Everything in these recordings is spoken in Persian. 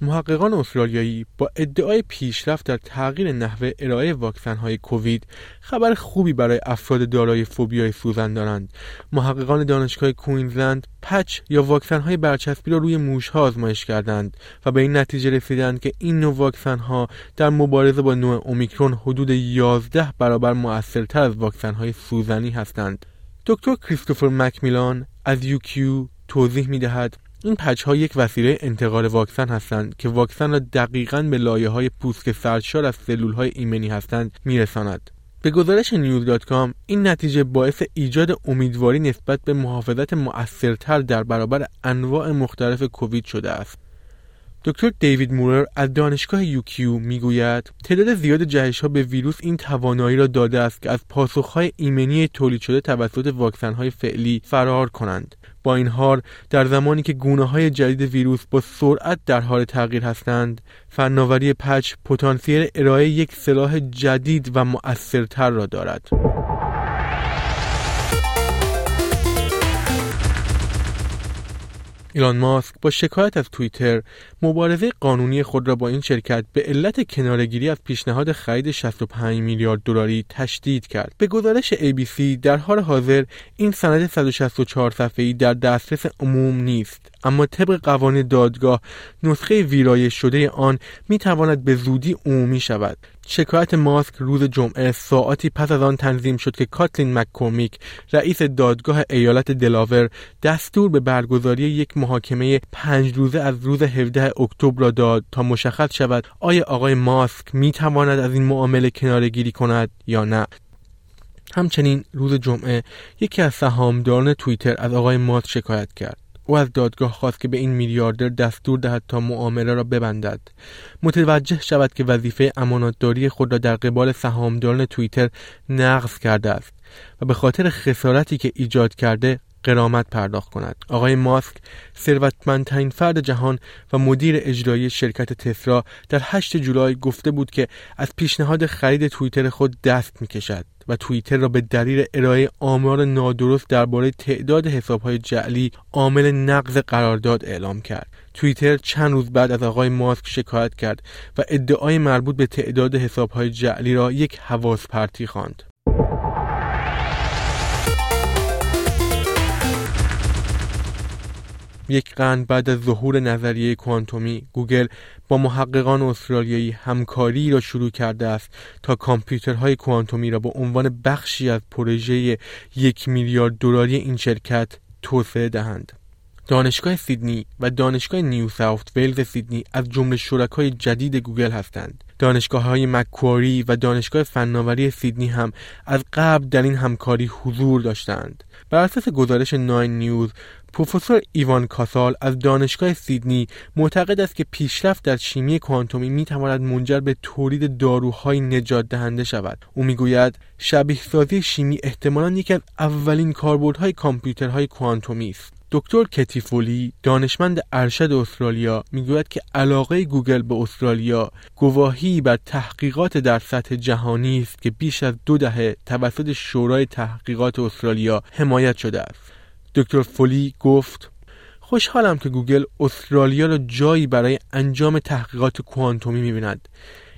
محققان استرالیایی با ادعای پیشرفت در تغییر نحوه ارائه واکسن‌های کووید خبر خوبی برای افراد دارای فوبیای سوزن دارند. محققان دانشگاه کوئینزلند پچ یا واکسن‌های برچسبی را روی موش‌ها آزمایش کردند و به این نتیجه رسیدند که این نوع واکسن‌ها در مبارزه با نوع اومیکرون حدود 11 برابر مؤثرتر از واکسن‌های سوزنی هستند. دکتر کریستوفر مکمیلان از UQ توضیح می‌دهد این پچ‌ها یک وسیله انتقال واکسن هستند که واکسن را دقیقاً به لایه‌های پوست که سرشار از سلول‌های ایمنی هستند می‌رساند. به گزارش news.com این نتیجه باعث ایجاد امیدواری نسبت به محافظت مؤثرتر در برابر انواع مختلف کووید شده است. دکتر دیوید مورر از دانشگاه یوکیو میگوید تعداد زیاد جهش‌ها به ویروس این توانایی را داده است که از پاسخ‌های ایمنی تولید شده توسط واکسن‌های فعلی فرار کنند. با این حال در زمانی که گونه‌های جدید ویروس با سرعت در حال تغییر هستند، فناوری پچ پتانسیل ارائه یک سلاح جدید و مؤثرتر را دارد. ایلان ماسک با شکایت از توییتر مبارزه قانونی خود را با این شرکت به علت کناره‌گیری از پیشنهاد خرید 65 میلیارد دلاری تشدید کرد. به گزارش ABC در حال حاضر این سند 164 صفحه‌ای در دسترس عموم نیست، اما طبق قوانین دادگاه نسخه ویرایش شده آن می‌تواند به زودی عمومی شود. شکایت ماسک روز جمعه ساعاتی پس از آن تنظیم شد که کاتلین مک‌کورمیک رئیس دادگاه ایالت دلاور دستور به برگزاری یک محاکمه 5 روزه از روز 17 اکتبر را داد تا مشخص شود آیا آقای ماسک می‌تواند از این معامله کناره‌گیری کند یا نه. همچنین روز جمعه یکی از سهامداران توییتر از آقای ماسک شکایت کرد. او از دادگاه خواست که به این میلیاردر دستور دهد تا معامله را ببندد، متوجه شود که وظیفه امانتداری خود را در قبال سهامداران توییتر نقض کرده است و به خاطر خسارتی که ایجاد کرده غرامت پرداخت کند. آقای ماسک ثروتمندترین فرد جهان و مدیر اجرایی شرکت تسلا در 8 جولای گفته بود که از پیشنهاد خرید توییتر خود دست می‌کشد و توییتر را به دلیل ارائه آمار نادرست درباره تعداد حساب‌های جعلی عامل نقض قرارداد اعلام کرد. توییتر چند روز بعد از آقای ماسک شکایت کرد و ادعای مربوط به تعداد حساب‌های جعلی را یک حواس پرتی خواند. یک قرن بعد از ظهور نظریه کوانتومی، گوگل با محققان استرالیایی همکاری را شروع کرده است تا کامپیوترهای کوانتومی را به عنوان بخشی از پروژه 1 میلیارد دلاری این شرکت توسعه دهند. دانشگاه سیدنی و دانشگاه نیو سافت ویلز سیدنی از جمله شرکای جدید گوگل هستند. دانشگاه‌های مکواری و دانشگاه فناوری سیدنی هم از قبل در این همکاری حضور داشتند. بر اساس گزارش 9 نیوز، پروفسور ایوان کاسال از دانشگاه سیدنی معتقد است که پیشرفت در شیمی کوانتومی می‌تواند منجر به تولید داروهای نجات دهنده شود. او می‌گوید شبیه سازی شیمی احتمالاً یکی از اولین کاربردهای کامپیوترهای کوانتومی است. دکتر کتی فولی دانشمند ارشد استرالیا میگوید که علاقه گوگل به استرالیا گواهی بر تحقیقات در سطح جهانی است که بیش از 2 دهه توسط شورای تحقیقات استرالیا حمایت شده است. دکتر فولی گفت خوشحالم که گوگل استرالیا را جایی برای انجام تحقیقات کوانتومی میبیند.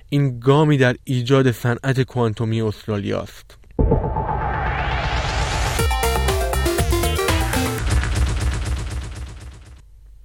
این گامی در ایجاد صنعت کوانتومی استرالیا است.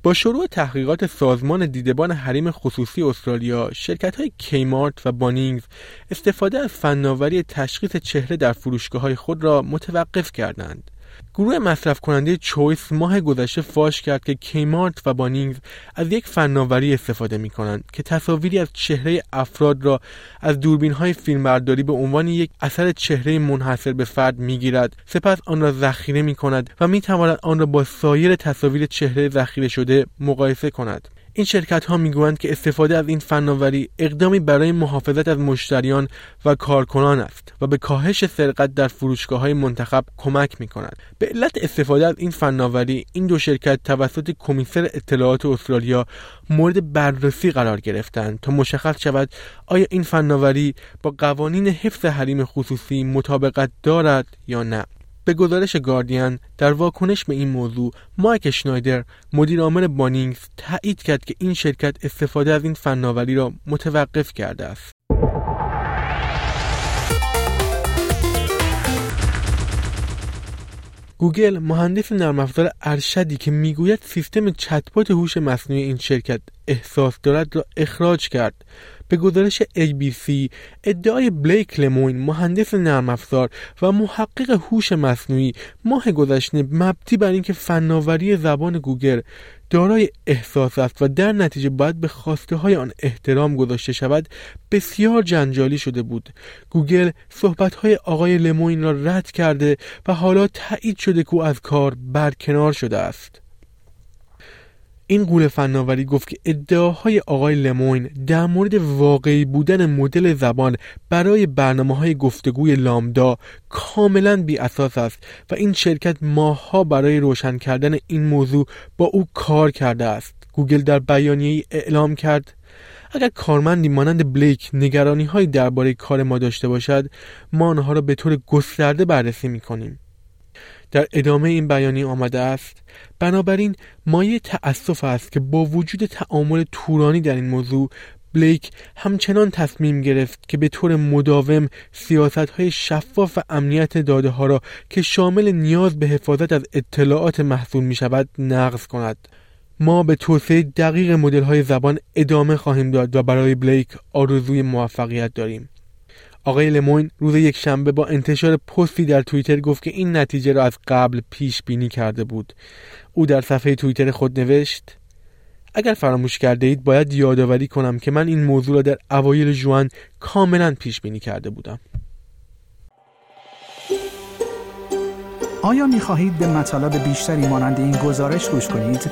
با شروع تحقیقات سازمان دیدبان حریم خصوصی استرالیا، شرکت‌های کیمارت و بانینگز استفاده از فناوری تشخیص چهره در فروشگاه‌های خود را متوقف کردند. گروه مصرف کننده چویس ماه گذشته فاش کرد که کیمارت و بانینگز از یک فناوری استفاده می‌کنند که تصاویری از چهره افراد را از دوربین‌های فیلمبرداری به عنوان یک اثر چهره منحصر به فرد می‌گیرد، سپس آن را ذخیره می‌کند و می‌تواند آن را با سایر تصاویر چهره ذخیره شده مقایسه کند. این شرکت‌ها می‌گویند که استفاده از این فناوری اقدامی برای محافظت از مشتریان و کارکنان است و به کاهش سرقت در فروشگاه‌های منتخب کمک می‌کند. به علت استفاده از این فناوری، این دو شرکت توسط کمیسر اطلاعات استرالیا مورد بررسی قرار گرفتند تا مشخص شود آیا این فناوری با قوانین حفظ حریم خصوصی مطابقت دارد یا نه. به گزارش گاردین، در واکنش به این موضوع، مایک شنایدر، مدیر عامل بانینگز، تأیید کرد که این شرکت استفاده از این فناوری را متوقف کرده است. گوگل، مهندس نرم‌افزار ارشدی که میگوید سیستم چت‌بات هوش مصنوعی این شرکت احساس دارد را اخراج کرد. به گزارش ABC، ادعای بلیک لموئن، مهندس نرم‌افزار و محقق هوش مصنوعی، ماه گذشته مبتنی بر اینکه فناوری زبان گوگل دارای احساس است و در نتیجه باید به خواسته‌های آن احترام گذاشته شود، بسیار جنجالی شده بود. گوگل صحبت‌های آقای لموئن را رد کرده و حالا تایید شده که او از کار برکنار شده است. این گروه فناوری گفت که ادعاهای آقای لموئن در مورد واقعی بودن مدل زبان برای برنامه‌های گفتگوی لامدا کاملاً بی‌اساس است و این شرکت ماه‌ها برای روشن کردن این موضوع با او کار کرده است. گوگل در بیانیه‌ای اعلام کرد: اگر کارمندی مانند بلیک نگرانی‌هایی درباره کار ما داشته باشد، ما آنها را به طور گسترده بررسی می‌کنیم. در ادامه این بیانیه آمده است: بنابراین مایه تأسف است که با وجود تعامل طولانی در این موضوع، بلیک همچنان تصمیم گرفت که به طور مداوم سیاست‌های شفاف و امنیت داده‌ها را که شامل نیاز به حفاظت از اطلاعات محصول می‌شود، نقض کند. ما به توسعه دقیق مدل‌های زبان ادامه خواهیم داد و برای بلیک آرزوی موفقیت داریم. آقای لموئن روز یکشنبه با انتشار پستی در توییتر گفت که این نتیجه را از قبل پیش بینی کرده بود. او در صفحه توییتر خود نوشت: اگر فراموش کرده اید، باید یادآوری کنم که من این موضوع را در اوایل ژوئن کاملا پیش بینی کرده بودم. آیا می خواهید به مطالب بیشتری مانند این گزارش گوش کنید؟